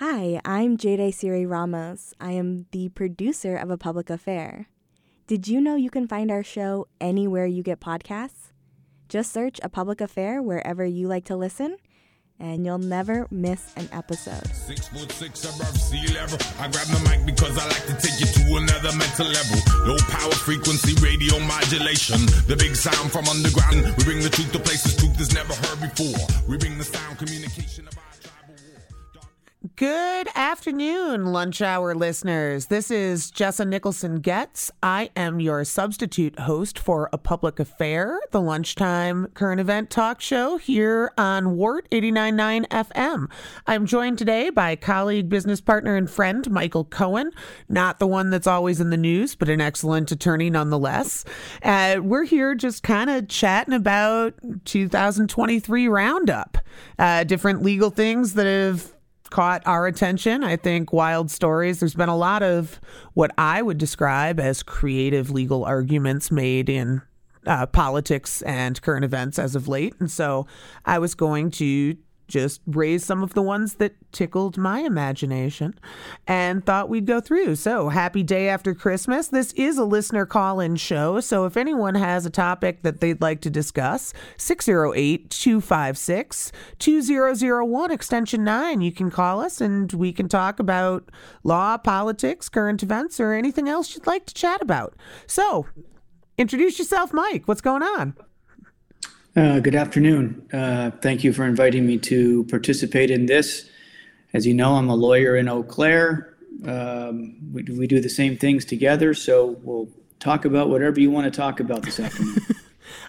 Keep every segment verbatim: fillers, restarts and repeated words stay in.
Hi, I'm Jade A. Siri Ramos. I am the producer of A Public Affair. Did you know you can find our show anywhere you get podcasts? Just search A Public Affair wherever you like to listen, and you'll never miss an episode. Six foot six above sea level. I grab the mic because I like to take you to another mental level. Low power frequency radio modulation. The big sound from underground. We bring the truth to places truth is never heard before. We bring the sound communication of our tribal war. Good afternoon, lunch hour listeners. This is Jessa Nicholson Goetz. I am your substitute host for A Public Affair, the lunchtime current event talk show here on WORT eighty-nine point nine F M. I'm joined today by colleague, business partner, and friend, Michael Cohen, not the one that's always in the news, but an excellent attorney nonetheless. Uh, we're here just kind of chatting about two thousand twenty-three Roundup, uh, different legal things that have caught our attention. I think wild stories. There's been a lot of what I would describe as creative legal arguments made in uh, politics and current events as of late. And so I was going to just raise some of the ones that tickled my imagination and thought we'd go through. So happy day after Christmas. This is a listener call-in show. So if anyone has a topic that they'd like to discuss, six oh eight, two five six, two oh oh one, extension nine. You can call us and we can talk about law, politics, current events, or anything else you'd like to chat about. So introduce yourself, Mike. What's going on? Uh, good afternoon. Uh, thank you for inviting me to participate in this. As you know, I'm a lawyer in Eau Claire. Um, we, we do the same things together, so we'll talk about whatever you want to talk about this afternoon.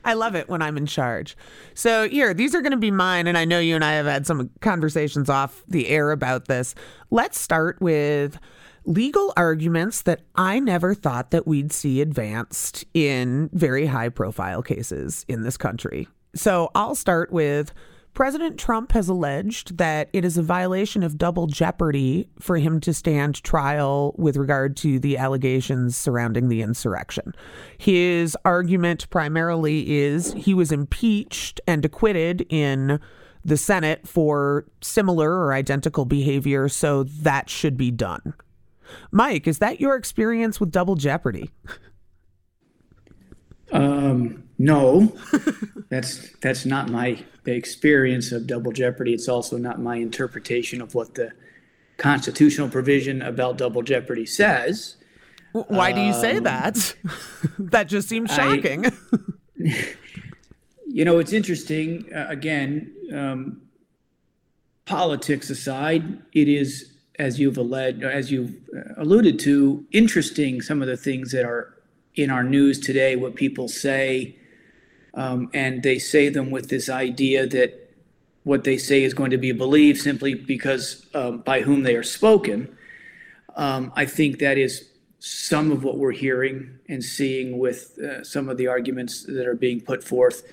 I love it when I'm in charge. So here, these are going to be mine, and I know you and I have had some conversations off the air about this. Let's start with legal arguments that I never thought that we'd see advanced in very high profile cases in this country. So I'll start with President Trump has alleged that it is a violation of double jeopardy for him to stand trial with regard to the allegations surrounding the insurrection. His argument primarily is he was impeached and acquitted in the Senate for similar or identical behavior, so that should be done. Mike, is that your experience with double jeopardy? Um, no, that's that's not my experience of double jeopardy. It's also not my interpretation of what the constitutional provision about double jeopardy says. Why do you say um, that? That just seems shocking. I, you know, it's interesting. Uh, again, um, politics aside, it is, as you've alleged, as you've alluded to, interesting some of the things that are in our news today, what people say, um, and they say them with this idea that what they say is going to be believed simply because um, by whom they are spoken. Um, I think that is some of what we're hearing and seeing with uh, some of the arguments that are being put forth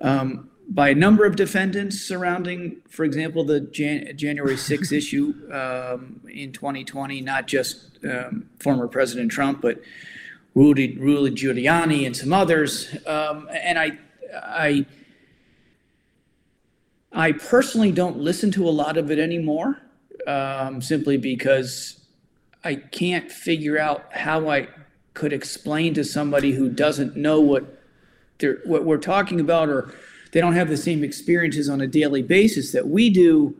Um, by a number of defendants surrounding, for example, the Jan- January sixth issue um, in twenty twenty, not just um, former President Trump, but Rudy, Rudy Giuliani and some others. Um, and I, I, I personally don't listen to a lot of it anymore, um, simply because I can't figure out how I could explain to somebody who doesn't know what they're, what we're talking about, or they don't have the same experiences on a daily basis that we do,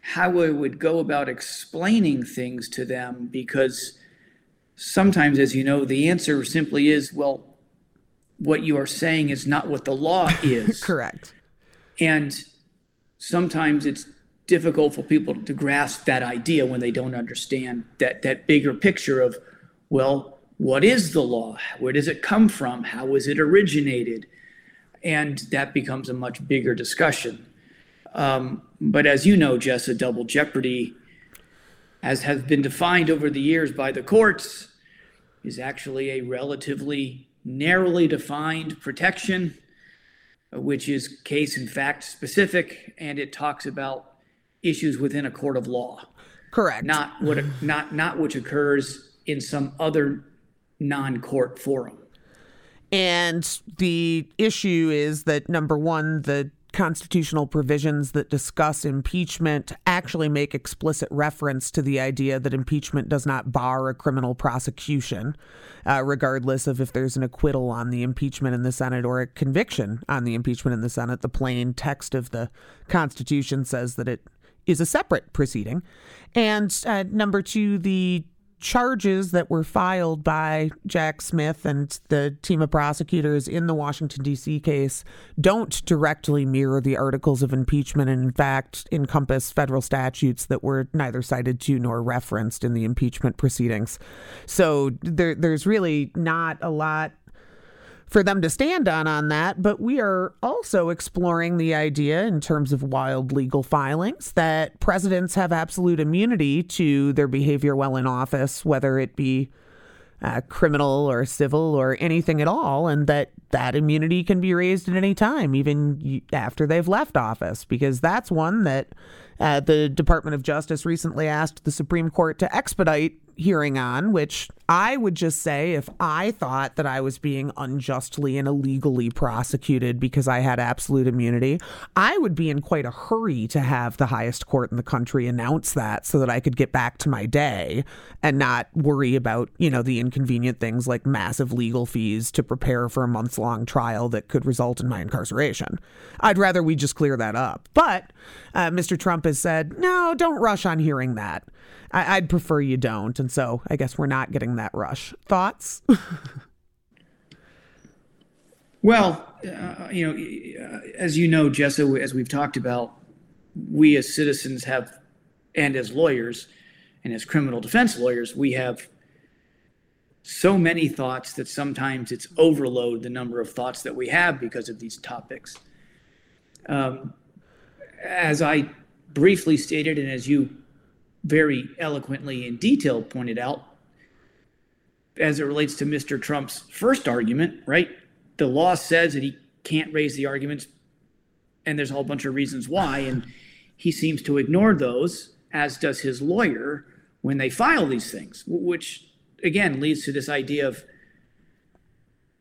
how I would go about explaining things to them, because sometimes, as you know, the answer simply is, well, what you are saying is not what the law is. Correct. And sometimes it's difficult for people to grasp that idea when they don't understand that, that bigger picture of, well, what is the law? Where does it come from? How was it originated? And that becomes a much bigger discussion. Um, but as you know, Jessa, double jeopardy, as has been defined over the years by the courts, is actually a relatively narrowly defined protection, which is case and fact specific, and it talks about issues within a court of law. Correct. Not what not not which occurs in some other non-court forum. And the issue is that, number one, the constitutional provisions that discuss impeachment actually make explicit reference to the idea that impeachment does not bar a criminal prosecution, uh, regardless of if there's an acquittal on the impeachment in the Senate or a conviction on the impeachment in the Senate. The plain text of the Constitution says that it is a separate proceeding. And uh, number two, the charges that were filed by Jack Smith and the team of prosecutors in the Washington, D C case don't directly mirror the articles of impeachment and, in fact, encompass federal statutes that were neither cited to nor referenced in the impeachment proceedings. So there, there's really not a lot for them to stand on on that. But we are also exploring the idea, in terms of wild legal filings, that presidents have absolute immunity to their behavior while in office, whether it be uh, criminal or civil or anything at all, and that that immunity can be raised at any time, even after they've left office, because that's one that uh, the Department of Justice recently asked the Supreme Court to expedite hearing on, which I would just say, if I thought that I was being unjustly and illegally prosecuted because I had absolute immunity, I would be in quite a hurry to have the highest court in the country announce that so that I could get back to my day and not worry about, you know, the inconvenient things like massive legal fees to prepare for a months long trial that could result in my incarceration. I'd rather we just clear that up. But uh, Mister Trump has said, no, don't rush on hearing that. I- I'd prefer you don't. And so I guess we're not getting that rush. Thoughts? Well, uh, you know, as you know, Jessa, as we've talked about, we as citizens have, and as lawyers and as criminal defense lawyers, we have so many thoughts that sometimes it's overload the number of thoughts that we have because of these topics. Um, as I briefly stated, and as you very eloquently in detail pointed out, as it relates to Mister Trump's first argument, right? The law says that he can't raise the arguments, and there's a whole bunch of reasons why, and he seems to ignore those, as does his lawyer, when they file these things, which again leads to this idea of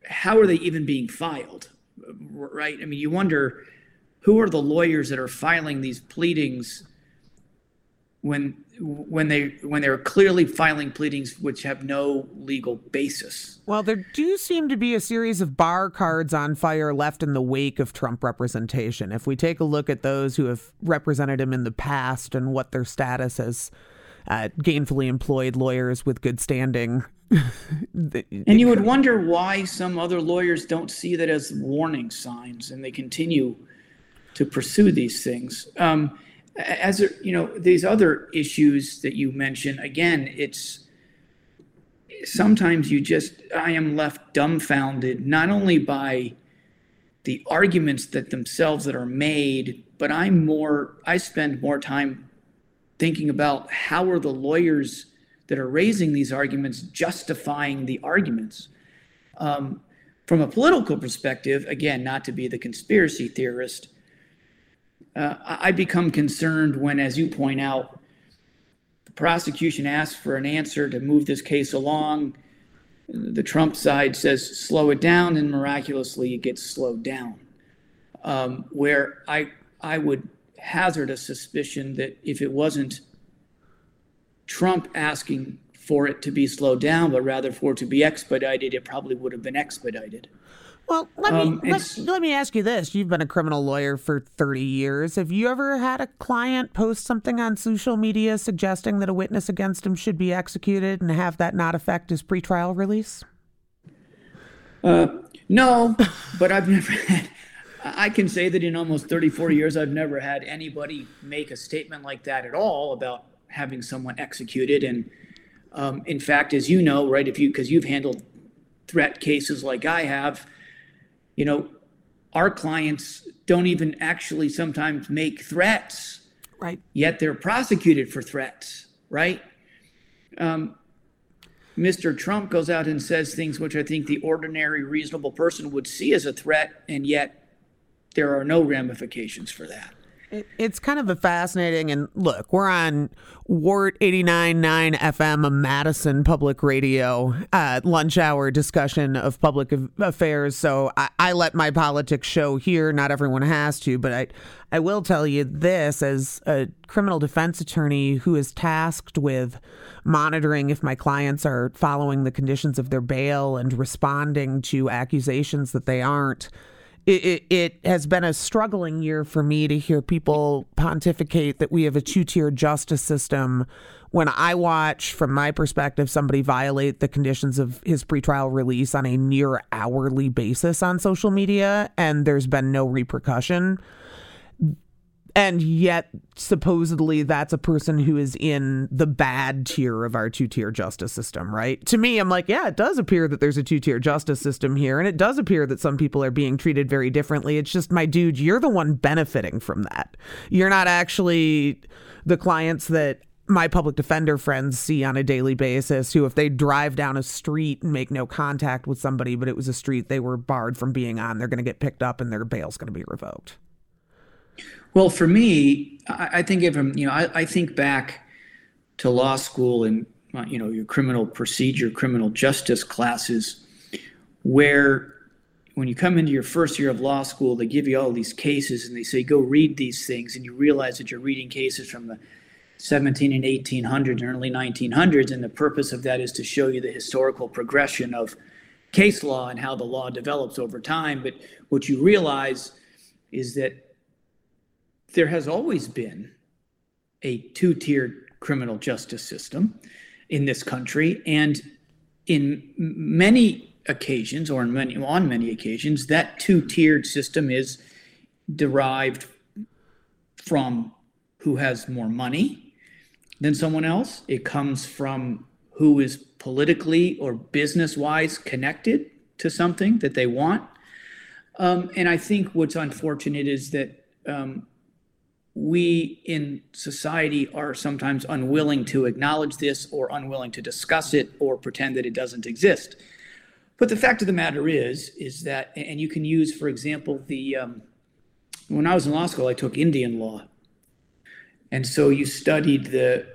how are they even being filed, right? I mean, you wonder, who are the lawyers that are filing these pleadings when when they when they're clearly filing pleadings which have no legal basis? Well, there do seem to be a series of bar cards on fire left in the wake of Trump representation. If we take a look at those who have represented him in the past and what their status as uh, gainfully employed lawyers with good standing. the, and you would wonder why some other lawyers don't see that as warning signs and they continue to pursue these things. Um, As you know, these other issues that you mention, again, it's sometimes you just, I am left dumbfounded, not only by the arguments that themselves that are made, but I'm more, I spend more time thinking about how are the lawyers that are raising these arguments justifying the arguments. Um, from a political perspective, again, not to be the conspiracy theorist, Uh, I become concerned when, as you point out, the prosecution asks for an answer to move this case along. The Trump side says, slow it down, and miraculously it gets slowed down. Um, where I I would hazard a suspicion that if it wasn't Trump asking for it to be slowed down, but rather for it to be expedited, it probably would have been expedited. Well, let me um, let, let me ask you this. You've been a criminal lawyer for thirty years. Have you ever had a client post something on social media suggesting that a witness against him should be executed and have that not affect his pretrial release? Uh, no, but I've never had, I can say that in almost thirty-four years, I've never had anybody make a statement like that at all about having someone executed. And um, in fact, as you know, right, if you, because you've handled threat cases like I have, you know, our clients don't even actually sometimes make threats, right? Yet they're prosecuted for threats, right? Um, Mister Trump goes out and says things which I think the ordinary reasonable person would see as a threat, and yet there are no ramifications for that. it's kind of a fascinating, and look, we're on WORT eighty-nine point nine F M, a Madison public radio uh, lunch hour discussion of public affairs. So I, I let my politics show here. Not everyone has to, but I, I will tell you this as a criminal defense attorney who is tasked with monitoring if my clients are following the conditions of their bail and responding to accusations that they aren't. It, it, it has been a struggling year for me to hear people pontificate that we have a two-tier justice system when I watch, from my perspective, somebody violate the conditions of his pretrial release on a near hourly basis on social media, and there's been no repercussion. And yet, supposedly, that's a person who is in the bad tier of our two-tier justice system, right? To me, I'm like, yeah, it does appear that there's a two-tier justice system here, and it does appear that some people are being treated very differently. It's just, my dude, you're the one benefiting from that. You're not actually the clients that my public defender friends see on a daily basis, who, if they drive down a street and make no contact with somebody, but it was a street they were barred from being on, they're going to get picked up and their bail's going to be revoked. Well, for me, I think if I'm, you know, I, I think back to law school and, you know, your criminal procedure, criminal justice classes, where when you come into your first year of law school, they give you all these cases and they say, go read these things. And you realize that you're reading cases from the seventeen and eighteen hundreds and early nineteen hundreds. And the purpose of that is to show you the historical progression of case law and how the law develops over time. But what you realize is that there has always been a two-tiered criminal justice system in this country, and in many occasions, or in many, on many occasions, that two-tiered system is derived from who has more money than someone else. It comes from who is politically or business-wise connected to something that they want. Um, and I think what's unfortunate is that um, we in society are sometimes unwilling to acknowledge this, or unwilling to discuss it, or pretend that it doesn't exist. But the fact of the matter is, is that, and you can use, for example, the, um, when I was in law school, I took Indian law. And so you studied the,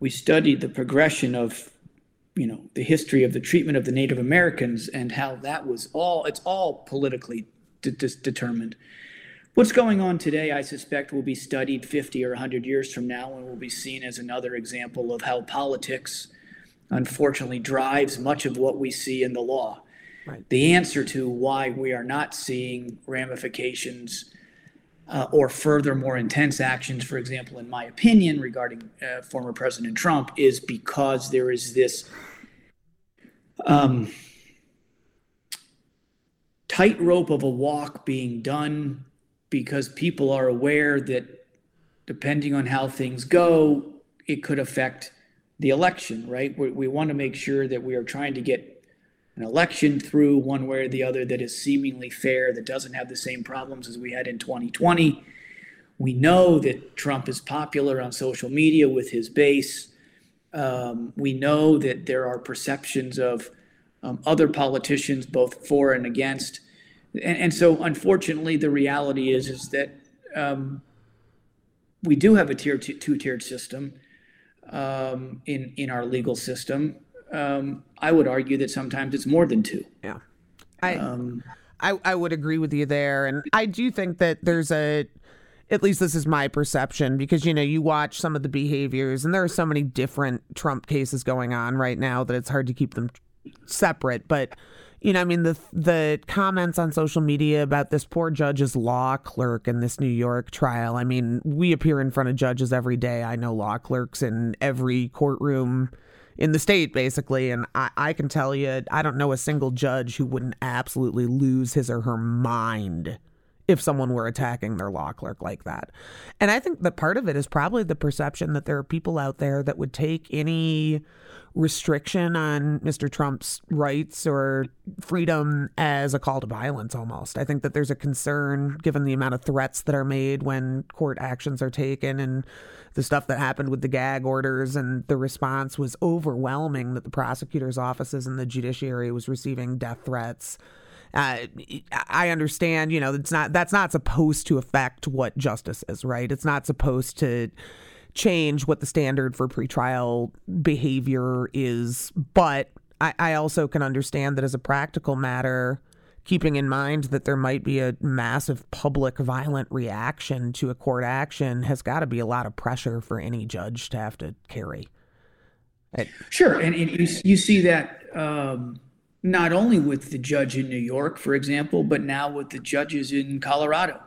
we studied the progression of, you know, the history of the treatment of the Native Americans and how that was all, it's all politically de- de- determined. What's going on today, I suspect, will be studied fifty or one hundred years from now, and will be seen as another example of how politics, unfortunately, drives much of what we see in the law. Right. The answer to why we are not seeing ramifications uh, or further more intense actions, for example, in my opinion, regarding uh, former President Trump, is because there is this um, tightrope of a walk being done, because people are aware that depending on how things go, it could affect the election, right? We, we want to make sure that we are trying to get an election through one way or the other that is seemingly fair, that doesn't have the same problems as we had in twenty twenty. We know that Trump is popular on social media with his base. Um, we know that there are perceptions of um, other politicians, both for and against. And, and so, unfortunately, the reality is is that um, we do have a tier two, two-tiered system um, in in our legal system. Um, I would argue that sometimes it's more than two. Yeah, I, um, I I would agree with you there, and I do think that there's a, at least this is my perception, because, you know, you watch some of the behaviors, and there are so many different Trump cases going on right now that it's hard to keep them separate, but. You know, I mean, the the comments on social media about this poor judge's law clerk in this New York trial. I mean, we appear in front of judges every day. I know law clerks in every courtroom in the state, basically. And I, I can tell you, I don't know a single judge who wouldn't absolutely lose his or her mind if someone were attacking their law clerk like that. And I think that part of it is probably the perception that there are people out there that would take any restriction on Mister Trump's rights or freedom as a call to violence almost. I think that there's a concern, given the amount of threats that are made when court actions are taken, and the stuff that happened with the gag orders and the response was overwhelming, that the prosecutor's offices and the judiciary was receiving death threats. Uh, I understand, you know, it's not that's not supposed to affect what justice is, right? It's not supposed to change what the standard for pretrial behavior is. But I, I also can understand that as a practical matter, keeping in mind that there might be a massive public violent reaction to a court action has got to be a lot of pressure for any judge to have to carry. It, sure. And, and you, you see that um, not only with the judge in New York, for example, but now with the judges in Colorado.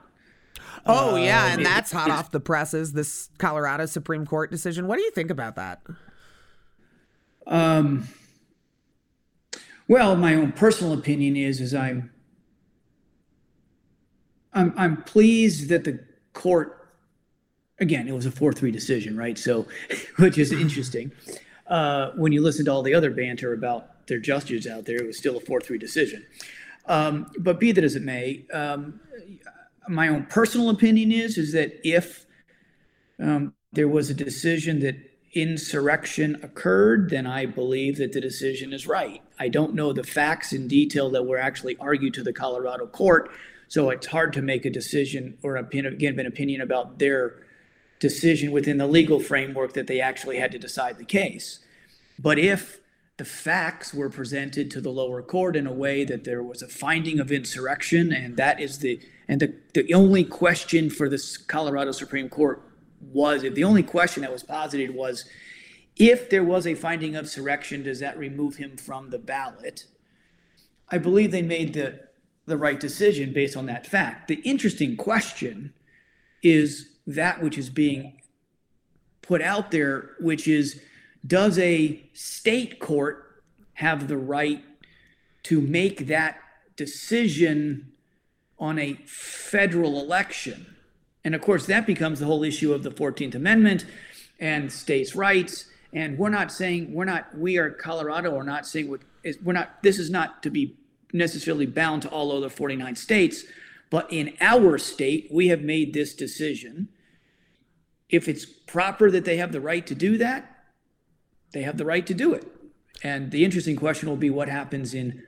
Oh, uh, yeah. And it, that's hot off the presses, this Colorado Supreme Court decision. What do you think about that? Um. Well, my own personal opinion is, is I'm, I'm, I'm pleased that the court, again, it was a four three decision, right? So, which is interesting. Uh, when you listen to all the other banter about their justices out there, it was still a four three decision. Um, but be that as it may, um, my own personal opinion is, is that if um, there was a decision that insurrection occurred, then I believe that the decision is right. I don't know the facts in detail that were actually argued to the Colorado court, so it's hard to make a decision or opinion, again, an opinion about their decision within the legal framework that they actually had to decide the case. But if the facts were presented to the lower court in a way that there was a finding of insurrection, and that is the and the, the only question for this Colorado Supreme Court was, if the only question that was posited was, if there was a finding of insurrection, does that remove him from the ballot? I believe they made the, the right decision based on that fact. The interesting question is that which is being put out there, which is, does a state court have the right to make that decision on a federal election? And of course, that becomes the whole issue of the fourteenth Amendment and states' rights. And we're not saying we're not we are Colorado are not saying what is we're not. This is not to be necessarily bound to all other forty-nine states. But in our state, we have made this decision. If it's proper that they have the right to do that, they have the right to do it. And the interesting question will be what happens in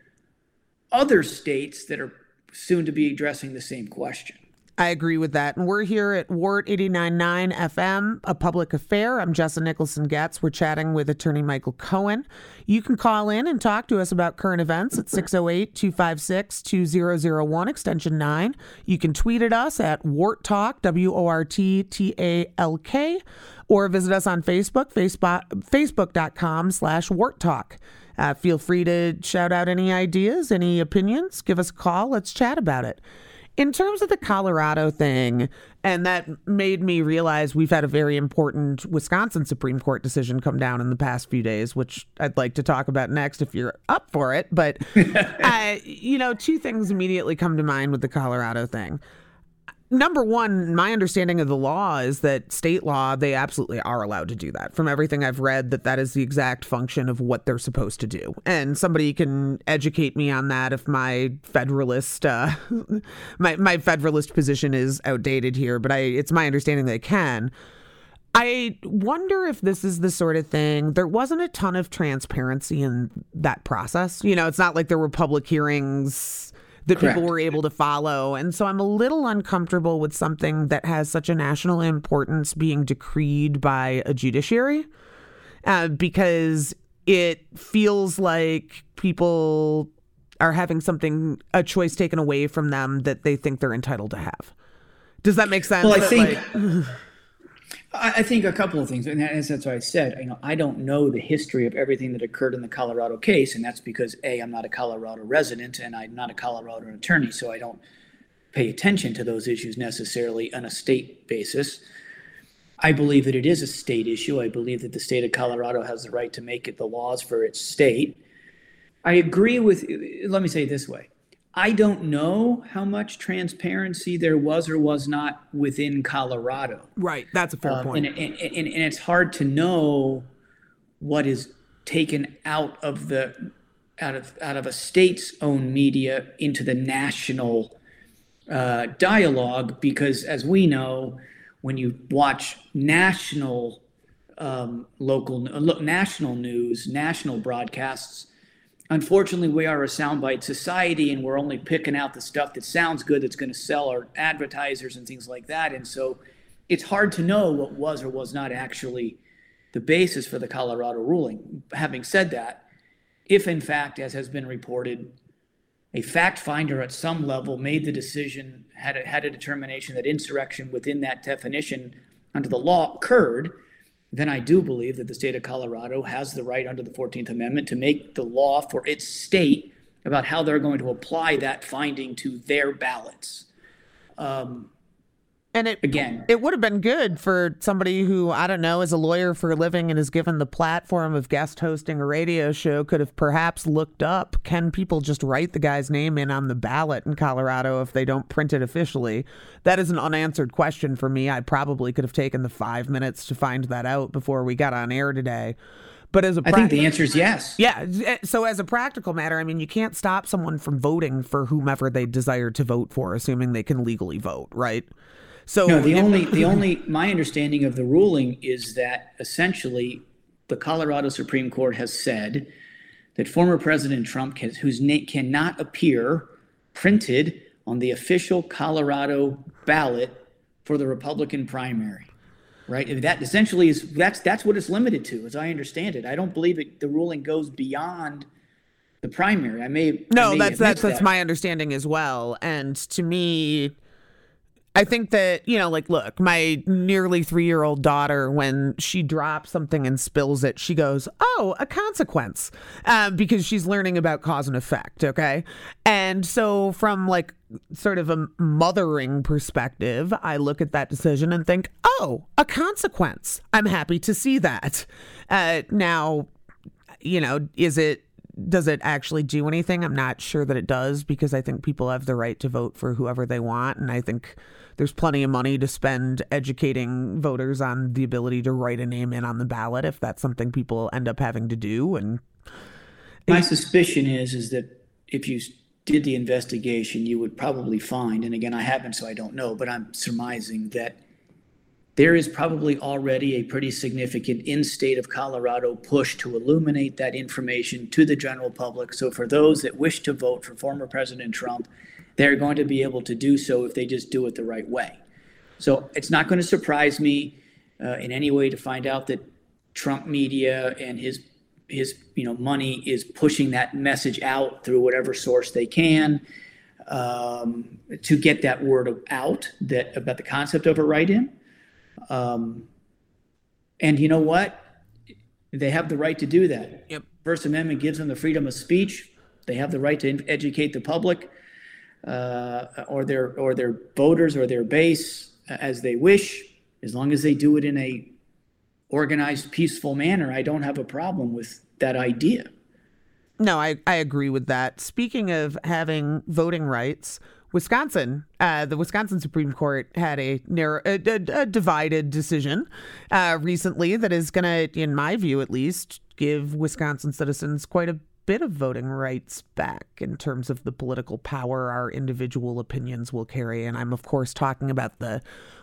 other states that are soon to be addressing the same question. I agree with that. And we're here at WORT eighty-nine point nine F M, A Public Affair. I'm Jessa Nicholson Goetz. We're chatting with attorney Michael Cohen. You can call in and talk to us about current events at six oh eight, two five six, two oh oh one, extension nine. You can tweet at us at WORT Talk, W O R T T A L K, or visit us on Facebook, Facebook facebook.com slash WORT Talk. Uh, feel free to shout out any ideas, any opinions. Give us a call. Let's chat about it. In terms of the Colorado thing, and that made me realize we've had a very important Wisconsin Supreme Court decision come down in the past few days, which I'd like to talk about next if you're up for it. But, uh, you know, two things immediately come to mind with the Colorado thing. Number one, my understanding of the law is that state law, they absolutely are allowed to do that. From everything I've read, that that is the exact function of what they're supposed to do. And somebody can educate me on that if my Federalist uh, my my Federalist position is outdated here. But I, it's my understanding they can. I wonder if this is the sort of thing. There wasn't a ton of transparency in that process. You know, it's not like there were public hearings that Correct. People were able to follow. And so I'm a little uncomfortable with something that has such a national importance being decreed by a judiciary, uh, because it feels like people are having something, a choice taken away from them that they think they're entitled to have. Does that make sense? Well, I think, like, I think a couple of things, and that's what I said. You know, I don't know the history of everything that occurred in the Colorado case, and that's because, A, I'm not a Colorado resident, and I'm not a Colorado attorney, so I don't pay attention to those issues necessarily on a state basis. I believe that it is a state issue. I believe that the state of Colorado has the right to make it the laws for its state. I agree with, let me say it this way. I don't know how much transparency there was or was not within Colorado. Right. That's a fair um, point. And, and, and, and it's hard to know what is taken out of the out of out of a state's own media into the national uh, dialogue, because, as we know, when you watch national um, local uh, national news, national broadcasts, unfortunately, we are a soundbite society, and we're only picking out the stuff that sounds good that's going to sell our advertisers and things like that. And so it's hard to know what was or was not actually the basis for the Colorado ruling. Having said that, if in fact, as has been reported, a fact finder at some level made the decision, had a, had a determination that insurrection within that definition under the law occurred, then I do believe that the state of Colorado has the right under the fourteenth Amendment to make the law for its state about how they're going to apply that finding to their ballots. Um, And it, again, it would have been good for somebody who, I don't know, is a lawyer for a living and is given the platform of guest hosting a radio show, could have perhaps looked up, can people just write the guy's name in on the ballot in Colorado if they don't print it officially? That is an unanswered question for me. I probably could have taken the five minutes to find that out before we got on air today. But as a practical, I think the answer is yes. Yeah. So as a practical matter, I mean, you can't stop someone from voting for whomever they desire to vote for, assuming they can legally vote, right? So no, the only the only my understanding of the ruling is that essentially the Colorado Supreme Court has said that former President Trump, has, whose name cannot appear printed on the official Colorado ballot for the Republican primary, right? That essentially is that's that's what it's limited to, as I understand it. I don't believe it, the ruling goes beyond the primary. I may no, I may that's that's that. that's my understanding as well. And to me, I think that, you know, like, look, my nearly three-year-old daughter, when she drops something and spills it, she goes, oh, a consequence, um, because she's learning about cause and effect. OK, and so from like sort of a mothering perspective, I look at that decision and think, oh, a consequence. I'm happy to see that. Uh, now, you know, is it does it actually do anything? I'm not sure that it does, because I think people have the right to vote for whoever they want. And I think there's plenty of money to spend educating voters on the ability to write a name in on the ballot if that's something people end up having to do. And my suspicion is, is that if you did the investigation, you would probably find, and again, I haven't, so I don't know, but I'm surmising that there is probably already a pretty significant in-state of Colorado push to illuminate that information to the general public. So for those that wish to vote for former President Trump, they're going to be able to do so if they just do it the right way. So it's not going to surprise me uh, in any way to find out that Trump media and his his you know money is pushing that message out through whatever source they can um, to get that word out that about the concept of a write-in. Um, and you know what? They have the right to do that. Yep. First Amendment gives them the freedom of speech. They have the right to educate the public, uh, or their, or their voters or their base as they wish, as long as they do it in a organized, peaceful manner. I don't have a problem with that idea. No, I, I agree with that. Speaking of having voting rights, Wisconsin, uh, the Wisconsin Supreme Court had a narrow, a, a, a divided decision uh, recently that is going to, in my view at least, give Wisconsin citizens quite a bit of voting rights back in terms of the political power our individual opinions will carry. And I'm, of course, talking about the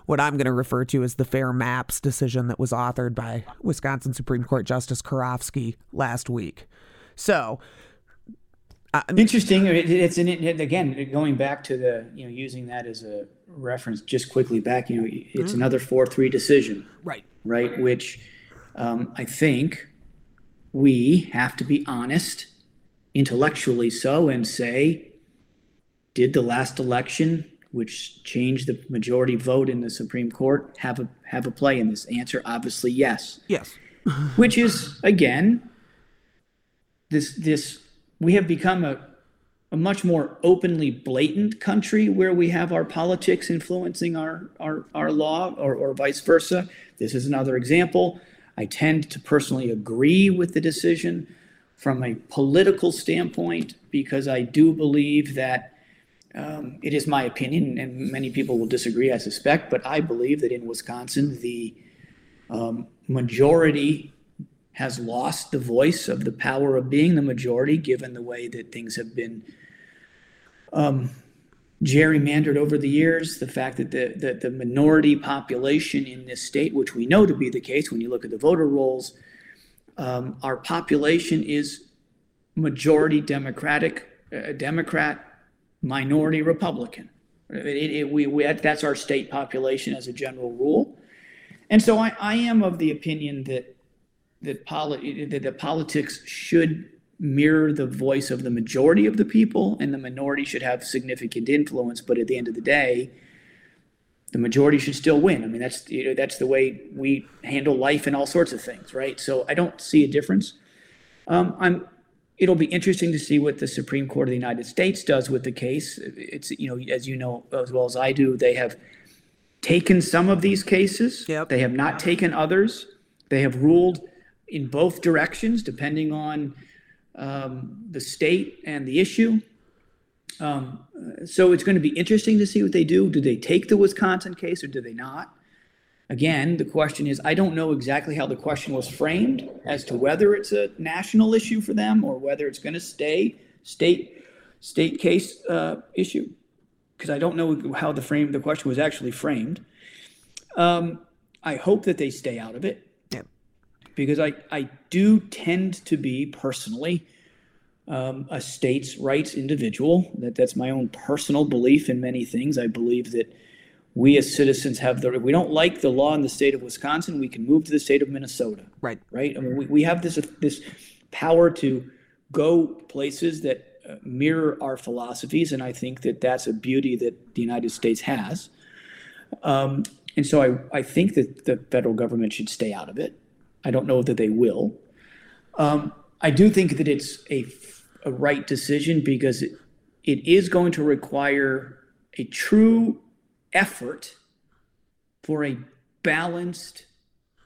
what I'm going to refer to as the Fair Maps decision that was authored by Wisconsin Supreme Court Justice Karofsky last week. So interesting. It's an, again, going back to the, you know, using that as a reference just quickly back, you know, it's mm-hmm. another four three decision. Right. Right. Which um, I think we have to be honest, intellectually so, and say, did the last election, which changed the majority vote in the Supreme Court, have a have a play in this? Answer, obviously, yes. Yes. Which is, again, this this. We have become a, a much more openly blatant country where we have our politics influencing our, our, our law or, or vice versa. This is another example. I tend to personally agree with the decision from a political standpoint, because I do believe that um, it is my opinion, and many people will disagree, I suspect, but I believe that in Wisconsin, the um, majority has lost the voice of the power of being the majority, given the way that things have been um, gerrymandered over the years. The fact that the, the, the minority population in this state, which we know to be the case when you look at the voter rolls, um, our population is majority Democratic, uh, Democrat, minority Republican. It, it, we, we, that's our state population as a general rule. And so I, I am of the opinion that that, poli that that politics should mirror the voice of the majority of the people, and the minority should have significant influence. But at the end of the day, the majority should still win. I mean, that's, you know, that's the way we handle life and all sorts of things, right? So I don't see a difference. Um, I'm. It'll be interesting to see what the Supreme Court of the United States does with the case. It's, you know, as you know as well as I do, they have taken some of these cases. Yep. They have not taken others. They have ruled in both directions, depending on um, the state and the issue. Um, so it's going to be interesting to see what they do. Do they take the Wisconsin case or do they not? Again, the question is, I don't know exactly how the question was framed as to whether it's a national issue for them or whether it's going to stay state state case uh, issue, because I don't know how the frame the question was actually framed. Um, I hope that they stay out of it, yeah. because I, I do tend to be personally um, a states' rights individual. That that's my own personal belief in many things. I believe that we as citizens have the, if we don't like the law in the state of Wisconsin, we can move to the state of Minnesota. Right. Right. I mean, we, we have this, this power to go places that mirror our philosophies. And I think that that's a beauty that the United States has. Um, and so I, I think that the federal government should stay out of it. I don't know that they will. Um, I do think that it's a, a right decision, because it, it is going to require a true effort for a balanced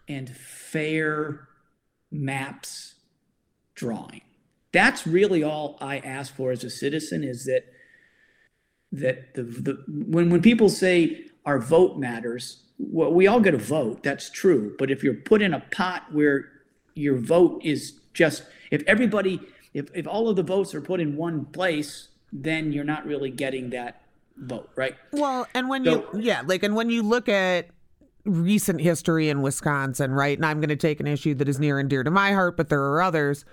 and fair maps drawing. That's really all I ask for as a citizen, is that that the, the when when people say our vote matters, well, we all get a vote, that's true. But if you're put in a pot where your vote is just, if everybody, if, if all of the votes are put in one place, then you're not really getting that vote, right? Well, and when so, you yeah like and when you look at recent history in Wisconsin, right, and I'm going to take an issue that is near and dear to my heart, but there are others,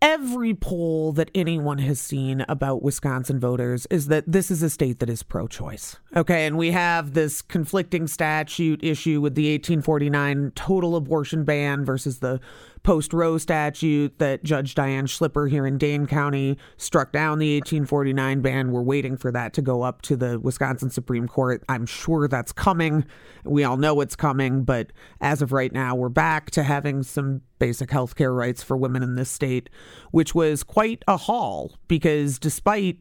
every poll that anyone has seen about Wisconsin voters is that this is a state that is pro-choice. Okay, and we have this conflicting statute issue with the eighteen forty-nine total abortion ban versus the post-Roe statute that Judge Diane Schlipper here in Dane County struck down the eighteen forty-nine ban. We're waiting for that to go up to the Wisconsin Supreme Court. I'm sure that's coming. We all know it's coming, but as of right now, we're back to having some basic health care rights for women in this state, which was quite a haul, because despite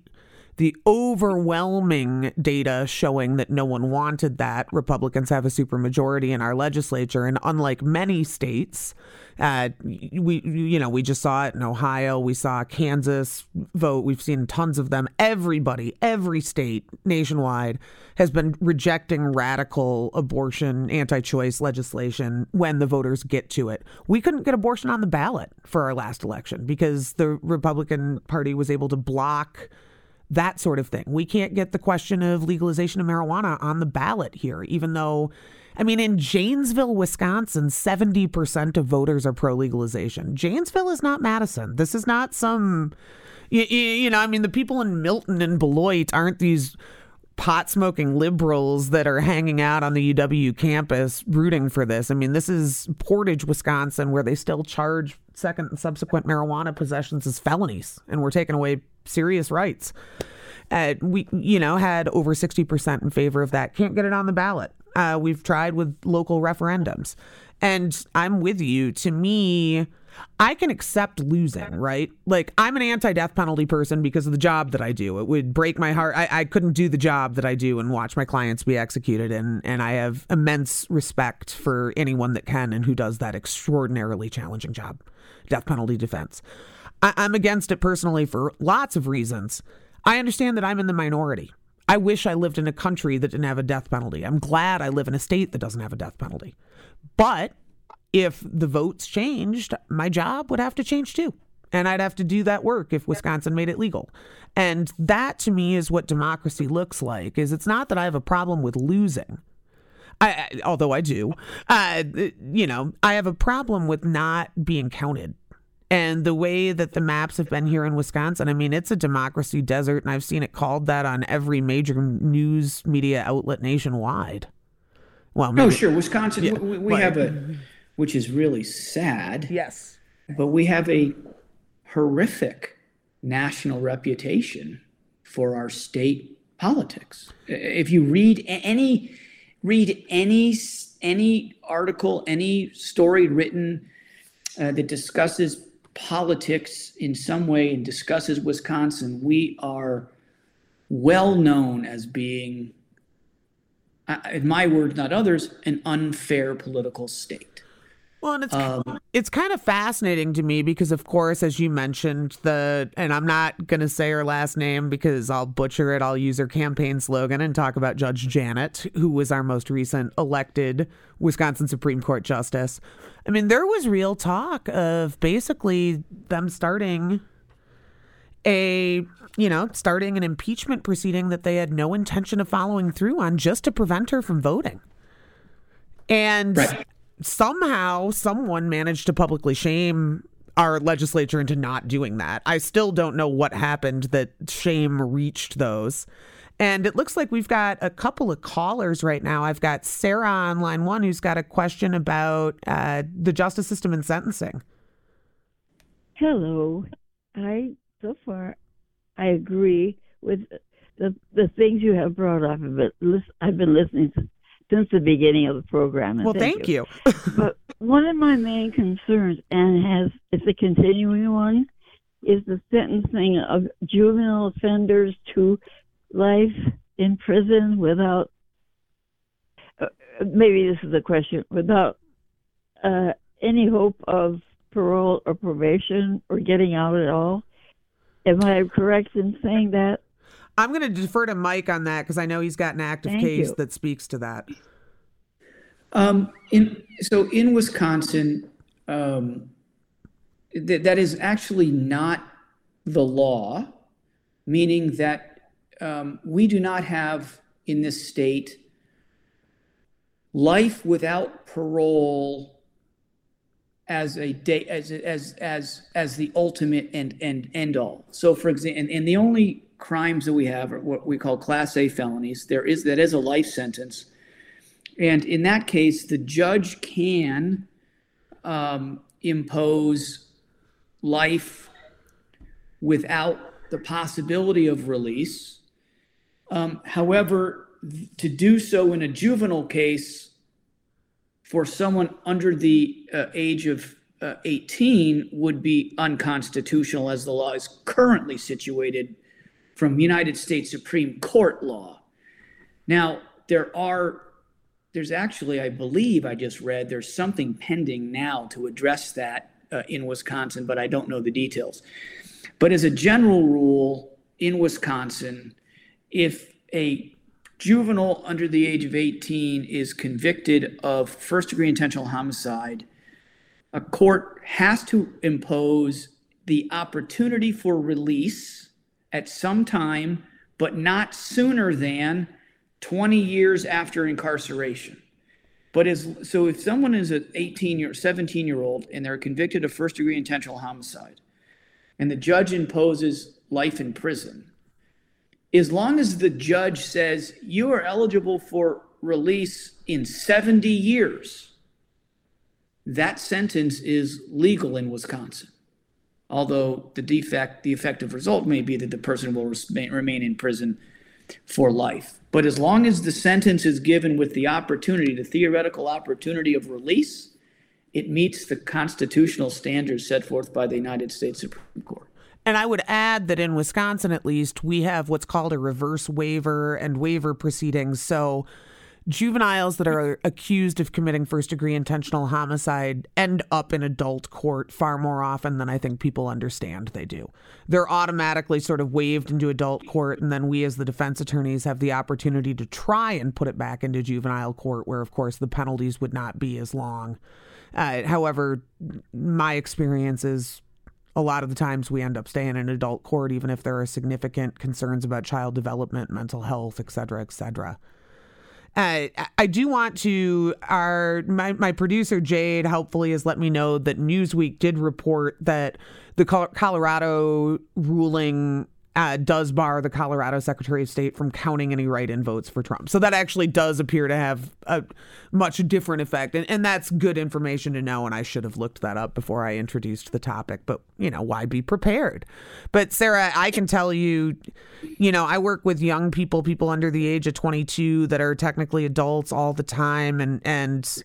the overwhelming data showing that no one wanted that, Republicans have a supermajority in our legislature. And unlike many states, uh, we, you know, we just saw it in Ohio. We saw Kansas vote. We've seen tons of them. Everybody, every state nationwide has been rejecting radical abortion, anti-choice legislation when the voters get to it. We couldn't get abortion on the ballot for our last election because the Republican Party was able to block that sort of thing. We can't get the question of legalization of marijuana on the ballot here, even though, I mean, in Janesville, Wisconsin, seventy percent of voters are pro-legalization. Janesville is not Madison. This is not some, you, you know, I mean, the people in Milton and Beloit aren't these pot-smoking liberals that are hanging out on the U W campus rooting for this. I mean, this is Portage, Wisconsin, where they still charge second and subsequent marijuana possessions as felonies, and we're taking away serious rights. Uh, we, you know, had over sixty percent in favor of that. Can't get it on the ballot. Uh, we've tried with local referendums. And I'm with you. To me, I can accept losing, right? Like, I'm an anti-death penalty person because of the job that I do. It would break my heart. I, I couldn't do the job that I do and watch my clients be executed. And, and I have immense respect for anyone that can and who does that extraordinarily challenging job, death penalty defense. I, I'm against it personally for lots of reasons. I understand that I'm in the minority. I wish I lived in a country that didn't have a death penalty. I'm glad I live in a state that doesn't have a death penalty. But if the votes changed, my job would have to change too. And I'd have to do that work if Wisconsin made it legal. And that to me is what democracy looks like, is it's not that I have a problem with losing. I, I, although I do, uh, you know, I have a problem with not being counted And the way that the maps have been here in Wisconsin, I mean, it's a democracy desert, and I've seen it called that on every major news media outlet nationwide. Well, maybe, oh, sure. Wisconsin, yeah, we, we but, have a, which is really sad. Yes. But we have a horrific national reputation for our state politics. If you read any, read any, any article, any story written uh, that discusses politics in some way and discusses Wisconsin, we are well known as being, in my words, not others, an unfair political state. Well, and it's, um, it's kind of fascinating to me because, of course, as you mentioned, the and I'm not going to say her last name because I'll butcher it. I'll use her campaign slogan and talk about Judge Janet, who was our most recent elected Wisconsin Supreme Court justice. I mean, there was real talk of basically them starting a, you know, starting an impeachment proceeding that they had no intention of following through on just to prevent her from voting. And right. Somehow someone managed to publicly shame our legislature into not doing that. I still don't know what happened that shame reached those. And it looks like we've got a couple of callers right now. I've got Sarah on line one who's got a question about uh, the justice system and sentencing. Hello. I, so far, I agree with the the things you have brought up. But I've been listening to since the beginning of the program. And well, thank, thank you. you. But one of my main concerns, and has it's a continuing one, is the sentencing of juvenile offenders to life in prison without, uh, maybe this is the question, without uh, any hope of parole or probation or getting out at all. Am I correct in saying that? I'm going to defer to Mike on that because I know he's got an active Thank case you. that speaks to that. Um, in, so in Wisconsin, um, th- that is actually not the law, meaning that um, we do not have in this state life without parole as a day, as as as as the ultimate and and end all. So, for example, and, and the only crimes that we have are what we call Class A felonies. There is that is a life sentence, and in that case, the judge can um, impose life without the possibility of release. Um, however, th- to do so in a juvenile case for someone under the uh, age of uh, eighteen would be unconstitutional, as the law is currently situated from United States Supreme Court law. Now, there are, there's actually, I believe I just read, there's something pending now to address that uh, in Wisconsin, but I don't know the details. But as a general rule in Wisconsin, if a juvenile under the age of eighteen is convicted of first degree intentional homicide, a court has to impose the opportunity for release at some time, but not sooner than twenty years after incarceration. But is so if someone is an eighteen year, seventeen year old and they're convicted of first degree intentional homicide and the judge imposes life in prison, as long as the judge says you are eligible for release in seventy years, that sentence is legal in Wisconsin. Although the defect, the effective result may be that the person will re- remain in prison for life. But as long as the sentence is given with the opportunity, the theoretical opportunity of release, it meets the constitutional standards set forth by the United States Supreme Court. And I would add that in Wisconsin, at least, we have what's called a reverse waiver and waiver proceedings. So juveniles that are accused of committing first-degree intentional homicide end up in adult court far more often than I think people understand they do. They're automatically sort of waived into adult court, and then we as the defense attorneys have the opportunity to try and put it back into juvenile court where, of course, the penalties would not be as long. Uh, however, my experience is a lot of the times we end up staying in adult court even if there are significant concerns about child development, mental health, et cetera, et cetera. Uh, I do want to, our my, my producer, Jade, helpfully has let me know that Newsweek did report that the Colorado ruling uh, does bar the Colorado Secretary of State from counting any write-in votes for Trump. So that actually does appear to have a much different effect. And, and that's good information to know. And I should have looked that up before I introduced the topic. But, you know, why be prepared? But, Sarah, I can tell you, you know, I work with young people, people under the age of twenty-two that are technically adults all the time. And, and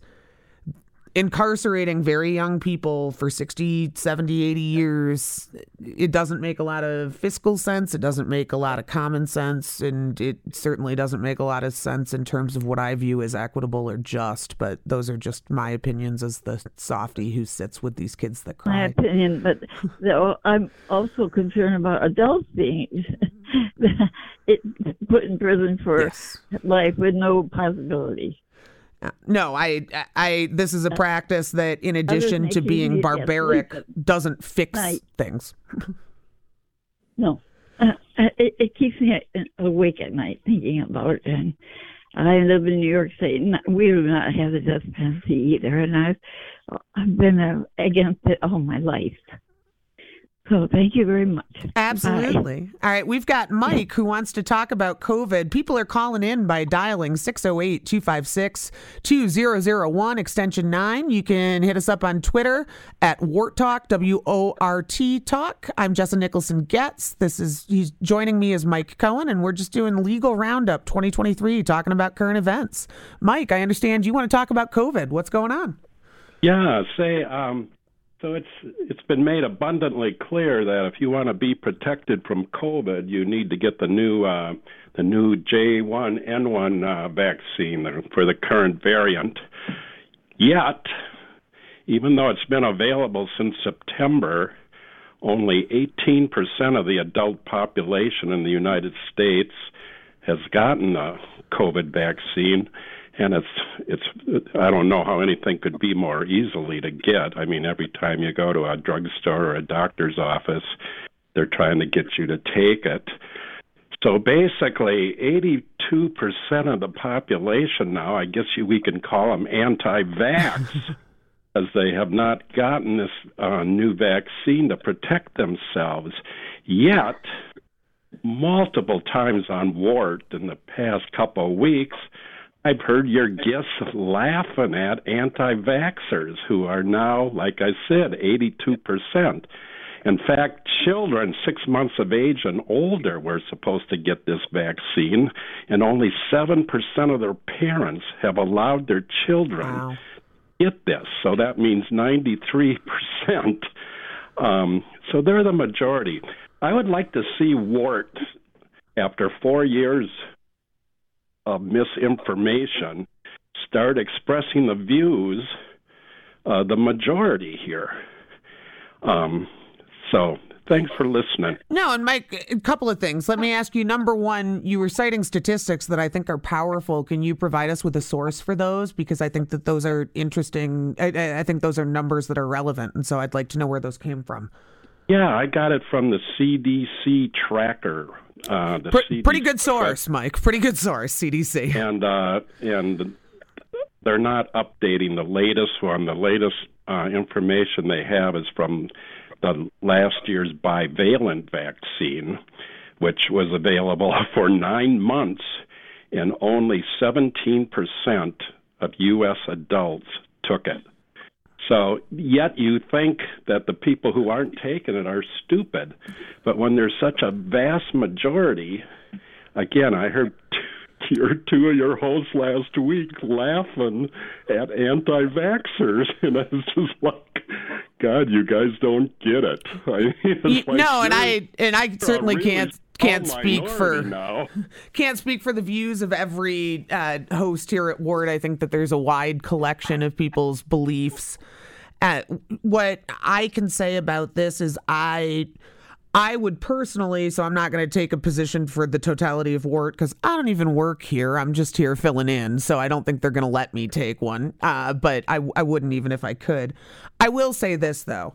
incarcerating very young people for sixty, seventy, eighty years, it doesn't make a lot of fiscal sense. It doesn't make a lot of common sense. And it certainly doesn't make a lot of sense in terms of what I view as equitable or just. But those are just my opinions as the softie who sits with these kids that cry. My opinion, but I'm also concerned about adults being put in prison for yes. life with no possibility. No, I, I, this is a practice that, in addition to being barbaric, doesn't fix right. things. No, uh, it, it keeps me awake at night thinking about it. And I live in New York State, and we do not have the death penalty either. And I've, I've been uh, against it all my life. So thank you very much. Absolutely. Bye. All right. We've got Mike who wants to talk about COVID. People are calling in by dialing six oh eight, two five six, two zero zero one, extension nine. You can hit us up on Twitter at WORT Talk, W O R T Talk. I'm Jessa Nicholson Goetz. This is, he's joining me as Mike Cohen, and we're just doing Legal Roundup twenty twenty-three, talking about current events. Mike, I understand you want to talk about COVID. What's going on? Yeah. Say, um, So it's it's been made abundantly clear that if you want to be protected from COVID, you need to get the new uh, the new J one N one uh, vaccine for the current variant. Yet, even though it's been available since September, only eighteen percent of the adult population in the United States has gotten a COVID vaccine. And it's, it's, I don't know how anything could be more easily to get. I mean, every time you go to a drugstore or a doctor's office, they're trying to get you to take it. So basically, eighty-two percent of the population now, I guess you, we can call them anti-vax, as they have not gotten this uh, new vaccine to protect themselves. Yet, multiple times on WORT in the past couple of weeks, I've heard your guests laughing at anti-vaxxers who are now, like I said, eighty-two percent. In fact, children six months of age and older were supposed to get this vaccine, and only seven percent of their parents have allowed their children wow. to get this. So that means ninety-three percent. Um, so they're the majority. I would like to see WORT, after four years of misinformation, start expressing the views uh, the majority here. Um, so thanks for listening. No, and Mike, a couple of things. Let me ask you, number one, you were citing statistics that I think are powerful. Can you provide us with a source for those? Because I think that those are interesting. I, I think those are numbers that are relevant. And so I'd like to know where those came from. Yeah, I got it from the C D C tracker. Uh, the Pre- C D C pretty good source, tracker. Mike. Pretty good source, C D C. And uh, and they're not updating the latest one. The latest uh, information they have is from the last year's bivalent vaccine, which was available for nine months, and only seventeen percent of U S adults took it. So yet you think that the people who aren't taking it are stupid. But when there's such a vast majority, again, I heard your, two of your hosts last week laughing at anti-vaxxers. And I was just like, God, you guys don't get it. I mean, you, like, no, and I and I certainly really can't. Can't speak for now. Can't speak for the views of every uh, host here at WORT. I think that there's a wide collection of people's beliefs. Uh, what I can say about this is I I would personally, so I'm not going to take a position for the totality of WORT because I don't even work here. I'm just here filling in, so I don't think they're going to let me take one. Uh, but I, I wouldn't even if I could. I will say this, though.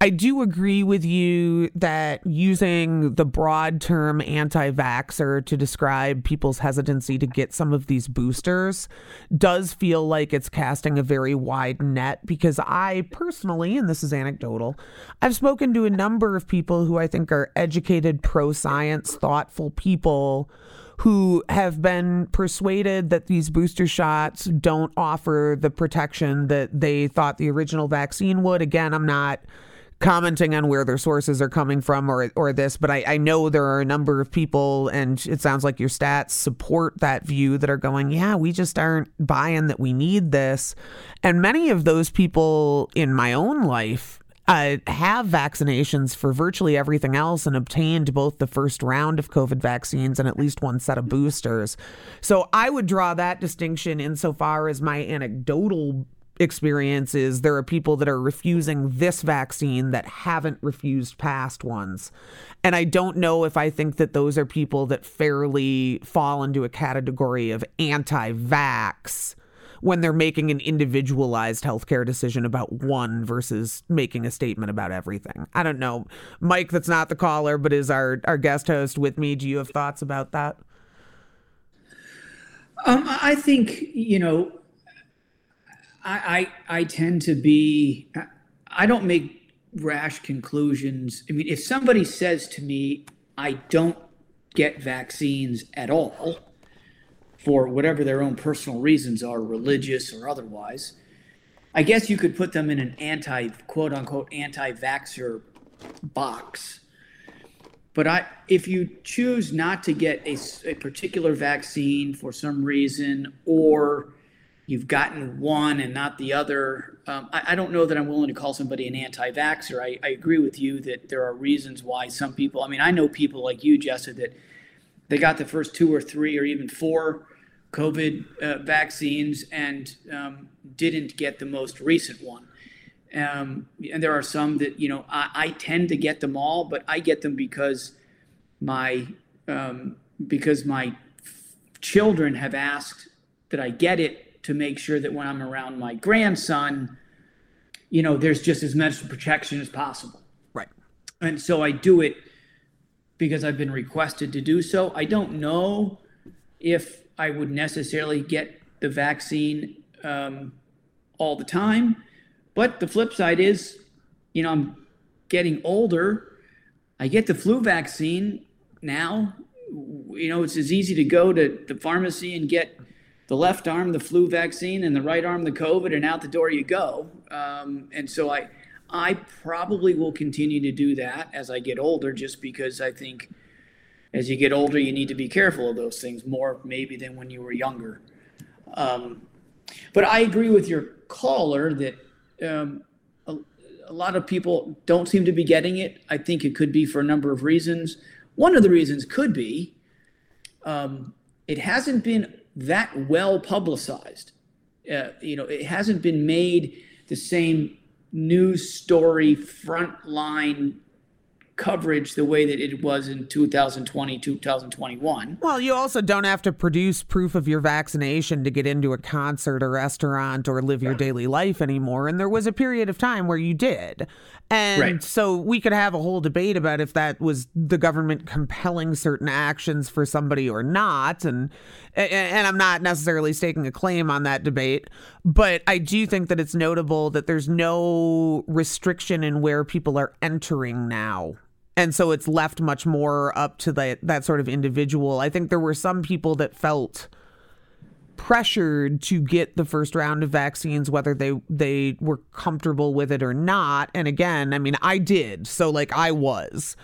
I do agree with you that using the broad term anti-vaxxer to describe people's hesitancy to get some of these boosters does feel like it's casting a very wide net, because I personally, and this is anecdotal, I've spoken to a number of people who I think are educated, pro-science, thoughtful people who have been persuaded that these booster shots don't offer the protection that they thought the original vaccine would. Again, I'm not commenting on where their sources are coming from or or this, but I, I know there are a number of people, and it sounds like your stats support that view, that are going, yeah, we just aren't buying that we need this. And many of those people in my own life Uh, have vaccinations for virtually everything else and obtained both the first round of COVID vaccines and at least one set of boosters. So I would draw that distinction insofar as my anecdotal experience is there are people that are refusing this vaccine that haven't refused past ones. And I don't know if I think that those are people that fairly fall into a category of anti-vax when they're making an individualized healthcare decision about one versus making a statement about everything. I don't know. Mike, that's not the caller, but is our, our guest host with me. Do you have thoughts about that? Um, I think, you know, I, I I tend to be, I don't make rash conclusions. I mean, if somebody says to me, I don't get vaccines at all, for whatever their own personal reasons are, religious or otherwise, I guess you could put them in an anti, quote unquote, anti-vaxxer box. But I, if you choose not to get a, a particular vaccine for some reason, or you've gotten one and not the other, um, I, I don't know that I'm willing to call somebody an anti-vaxxer. I, I agree with you that there are reasons why some people, I mean, I know people like you, Jessa, that they got the first two or three or even four COVID uh, vaccines and um, didn't get the most recent one. Um, and there are some that, you know, I, I tend to get them all, but I get them because my um, because my children have asked that I get it to make sure that when I'm around my grandson, you know, there's just as much protection as possible. Right. And so I do it because I've been requested to do so. I don't know if I would necessarily get the vaccine um, all the time, but the flip side is, you know, I'm getting older. I get the flu vaccine now. You know, it's as easy to go to the pharmacy and get the left arm, the flu vaccine, and the right arm, the COVID, and out the door you go. Um, and so I, I probably will continue to do that as I get older, just because I think as you get older, you need to be careful of those things more maybe than when you were younger. Um, but I agree with your caller that um, a, a lot of people don't seem to be getting it. I think it could be for a number of reasons. One of the reasons could be um, it hasn't been that well publicized. Uh, you know, it hasn't been made the same news story, frontline coverage the way that it was in two thousand twenty, two thousand twenty-one. Well, you also don't have to produce proof of your vaccination to get into a concert or restaurant or live your daily life anymore. And there was a period of time where you did. And right. So we could have a whole debate about if that was the government compelling certain actions for somebody or not. And, and I'm not necessarily staking a claim on that debate, but I do think that it's notable that there's no restriction in where people are entering now. And so it's left much more up to the, that sort of individual. I think there were some people that felt pressured to get the first round of vaccines, whether they they were comfortable with it or not. And again, I mean, I did. So like I was.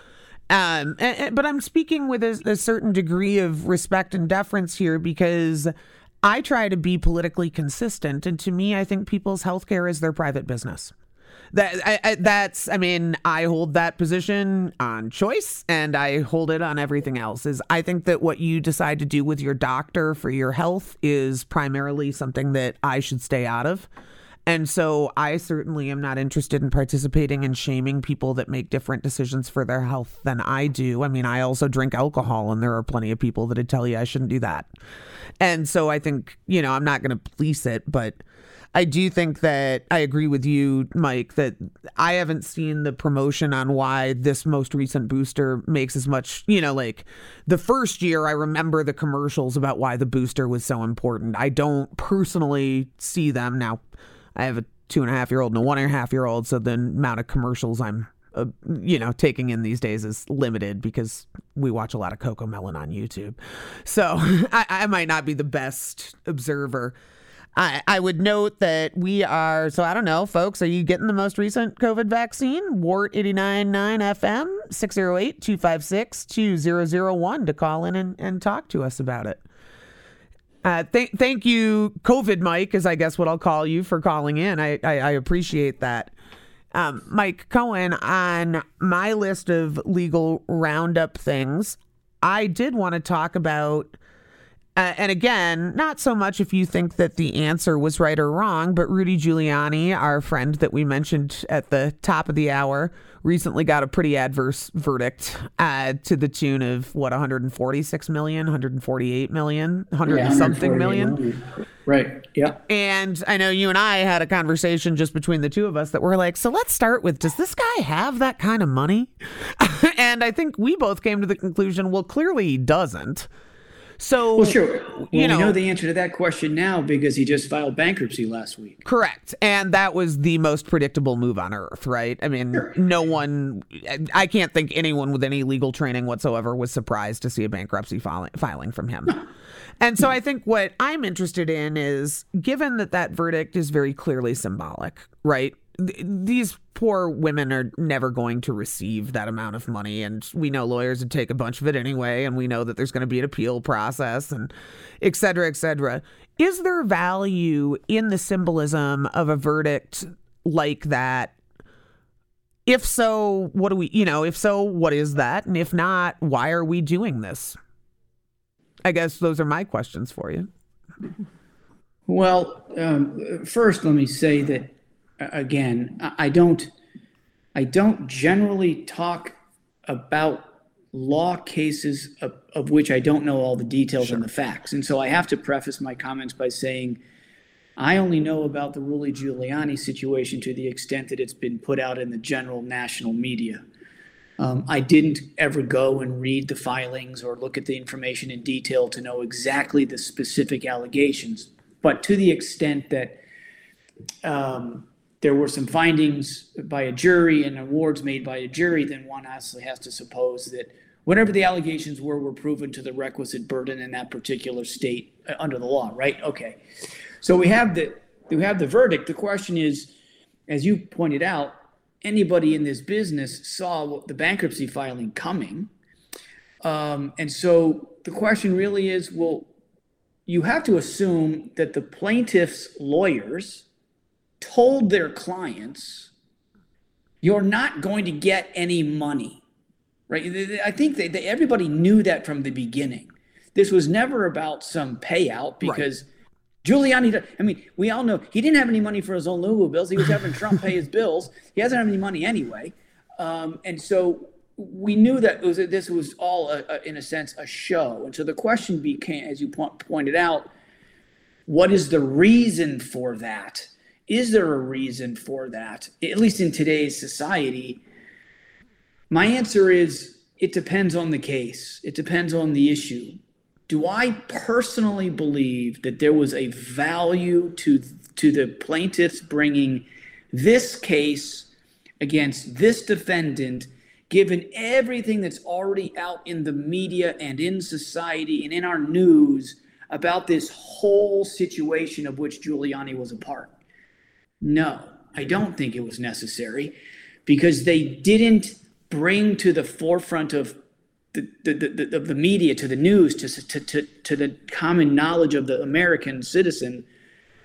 Um, and, and, but I'm speaking with a, a certain degree of respect and deference here, because I try to be politically consistent. And to me, I think people's healthcare is their private business. That I, I, that's, I mean, I hold that position on choice, and I hold it on everything else. Is I think that what you decide to do with your doctor for your health is primarily something that I should stay out of. And so I certainly am not interested in participating in shaming people that make different decisions for their health than I do. I mean, I also drink alcohol, and there are plenty of people that would tell you I shouldn't do that. And so I think, you know, I'm not going to police it, but I do think that I agree with you, Mike, that I haven't seen the promotion on why this most recent booster makes as much, you know, like the first year I remember the commercials about why the booster was so important. I don't personally see them now. I have a two and a half year old and a one and a half year old. So the amount of commercials I'm, uh, you know, taking in these days is limited because we watch a lot of Coco Melon on YouTube. So I, I might not be the best observer. I, I would note that we are, so I don't know, folks, are you getting the most recent COVID vaccine? WORT eighty-nine point nine F M, six oh eight, two five six, two oh oh one to call in and, and talk to us about it. Uh, th- thank you, COVID Mike, is I guess what I'll call you, for calling in. I, I, I appreciate that. Um, Mike Cohen, on my list of legal roundup things, I did want to talk about, uh, and again, not so much if you think that the answer was right or wrong, but Rudy Giuliani, our friend that we mentioned at the top of the hour, recently got a pretty adverse verdict uh, to the tune of, what, one hundred forty-six million dollars, one hundred forty-eight million dollars, one hundred something yeah, million. Right, yeah. And I know you and I had a conversation just between the two of us that were like, so let's start with, does this guy have that kind of money? And I think we both came to the conclusion, well, clearly he doesn't. So, well, sure. Well, you know, we know the answer to that question now because he just filed bankruptcy last week. Correct. And that was the most predictable move on earth, right? I mean, sure. No one, I can't think anyone with any legal training whatsoever was surprised to see a bankruptcy filing, filing from him. And so I think what I'm interested in is, given that that verdict is very clearly symbolic, right? These poor women are never going to receive that amount of money. And we know lawyers would take a bunch of it anyway. And we know that there's going to be an appeal process and et cetera, et cetera. Is there value in the symbolism of a verdict like that? If so, what do we, you know, if so, what is that? And if not, why are we doing this? I guess those are my questions for you. Well, um, first, let me say that, again, I don't I don't generally talk about law cases of, of which I don't know all the details sure. and the facts. And so I have to preface my comments by saying I only know about the Rudy Giuliani situation to the extent that it's been put out in the general national media. Um, I didn't ever go and read the filings or look at the information in detail to know exactly the specific allegations. But to the extent that um, there were some findings by a jury and awards made by a jury, then one honestly has to suppose that whatever the allegations were, were proven to the requisite burden in that particular state under the law, right? Okay. So we have the, we have the verdict. The question is, as you pointed out, anybody in this business saw the bankruptcy filing coming. Um, and so the question really is, well, you have to assume that the plaintiff's lawyers told their clients, you're not going to get any money, right? I think that everybody knew that from the beginning. This was never about some payout because right. Giuliani, I mean, we all know he didn't have any money for his own legal bills. He was having Trump pay his bills. He doesn't have any money anyway. Um, and so we knew that it was, this was all, a, a, in a sense, a show. And so the question became, as you po- pointed out, what is the reason for that? Is there a reason for that? At least in today's society, my answer is it depends on the case. It depends on the issue. Do I personally believe that there was a value to, to the plaintiffs bringing this case against this defendant, given everything that's already out in the media and in society and in our news about this whole situation of which Giuliani was a part? No, I don't think it was necessary because they didn't bring to the forefront of the, the, the, of the media, to the news, to, to, to, to the common knowledge of the American citizen,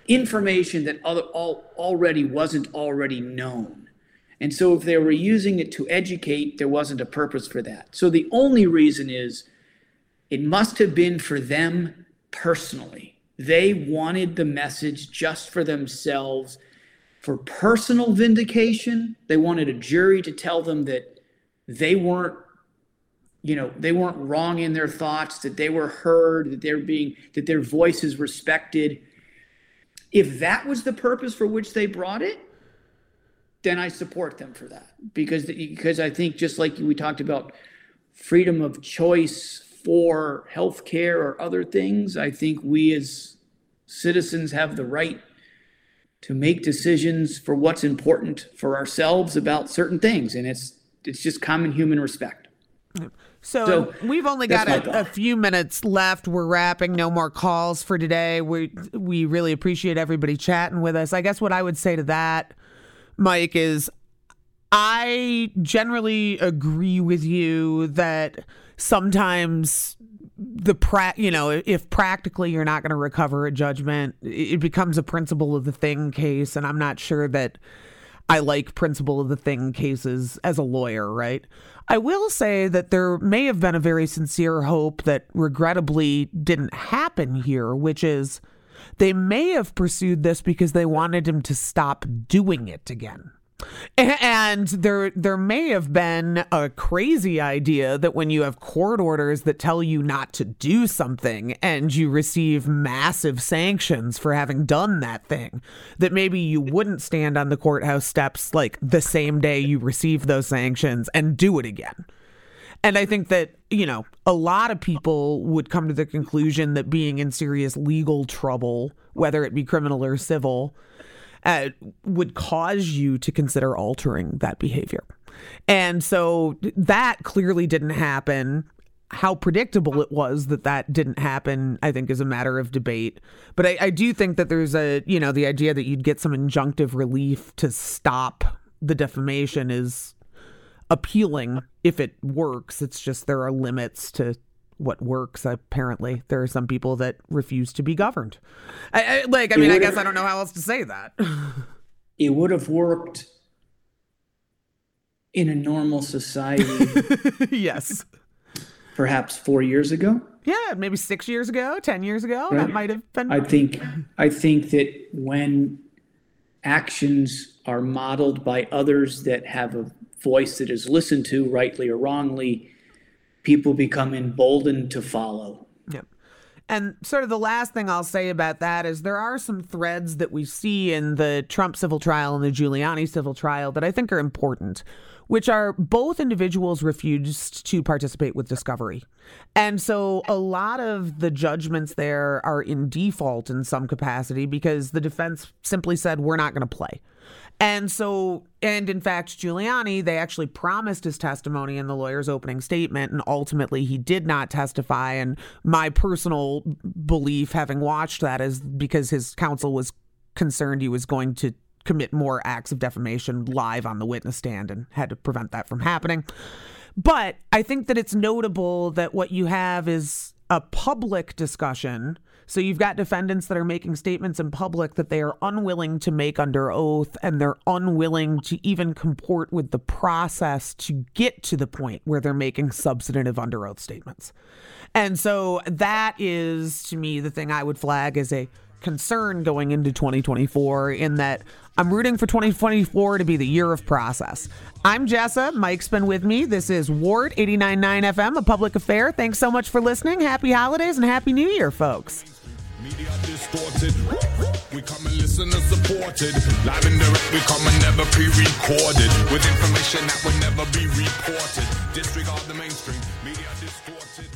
information that other, all, already wasn't already known. And so if they were using it to educate, there wasn't a purpose for that. So the only reason is it must have been for them personally. They wanted the message just for themselves. For personal vindication, they wanted a jury to tell them that they weren't, you know, they weren't wrong in their thoughts, that they were heard, that they're being, that their voice is respected. If that was the purpose for which they brought it, then I support them for that, because because I think, just like we talked about freedom of choice for healthcare or other things, I think we as citizens have the right to make decisions for what's important for ourselves about certain things, and it's it's just common human respect. Mm-hmm. So, so we've only got a, a few minutes left. We're wrapping. No more calls for today. We we really appreciate everybody chatting with us. I guess what I would say to that, Mike, is I generally agree with you that sometimes the pra- you know, if practically you're not going to recover a judgment, it becomes a principle of the thing case, and I'm not sure that I like principle of the thing cases as a lawyer, right? I will say that there may have been a very sincere hope that regrettably didn't happen here, which is they may have pursued this because they wanted him to stop doing it again. And there there may have been a crazy idea that when you have court orders that tell you not to do something and you receive massive sanctions for having done that thing, that maybe you wouldn't stand on the courthouse steps like the same day you receive those sanctions and do it again. And I think that, you know, a lot of people would come to the conclusion that being in serious legal trouble, whether it be criminal or civil, Uh, would cause you to consider altering that behavior. And so that clearly didn't happen. How predictable it was that that didn't happen, I think, is a matter of debate. But I, I do think that there's a, you know, the idea that you'd get some injunctive relief to stop the defamation is appealing if it works. It's just there are limits to what works. Apparently there are some people that refuse to be governed. I, I, like I mean I guess I don't know how else to say that. It would have worked in a normal society. Yes, perhaps four years ago. Yeah, maybe six years ago, ten years ago, right? That might have been. I think I think that when actions are modeled by others that have a voice that is listened to, rightly or wrongly, people become emboldened to follow. Yep. And sort of the last thing I'll say about that is there are some threads that we see in the Trump civil trial and the Giuliani civil trial that I think are important, which are both individuals refused to participate with discovery. And so a lot of the judgments there are in default in some capacity because the defense simply said, we're not going to play. And so, and in fact, Giuliani, they actually promised his testimony in the lawyer's opening statement, and ultimately he did not testify. And my personal belief, having watched that, is because his counsel was concerned he was going to commit more acts of defamation live on the witness stand and had to prevent that from happening. But I think that it's notable that what you have is a public discussion. So you've got defendants that are making statements in public that they are unwilling to make under oath, and they're unwilling to even comport with the process to get to the point where they're making substantive under oath statements. And so that is, to me, the thing I would flag as a concern going into twenty twenty-four, in that I'm rooting for twenty twenty-four to be the year of process. I'm Jessa. Mike's been with me. This is W O R T eighty-nine point nine F M, A Public Affair. Thanks so much for listening. Happy holidays and Happy New Year, folks. Media distorted. We come and listen and supported. Live and direct, we come and never pre-recorded. With information that would never be reported. Disregard the mainstream. Media distorted.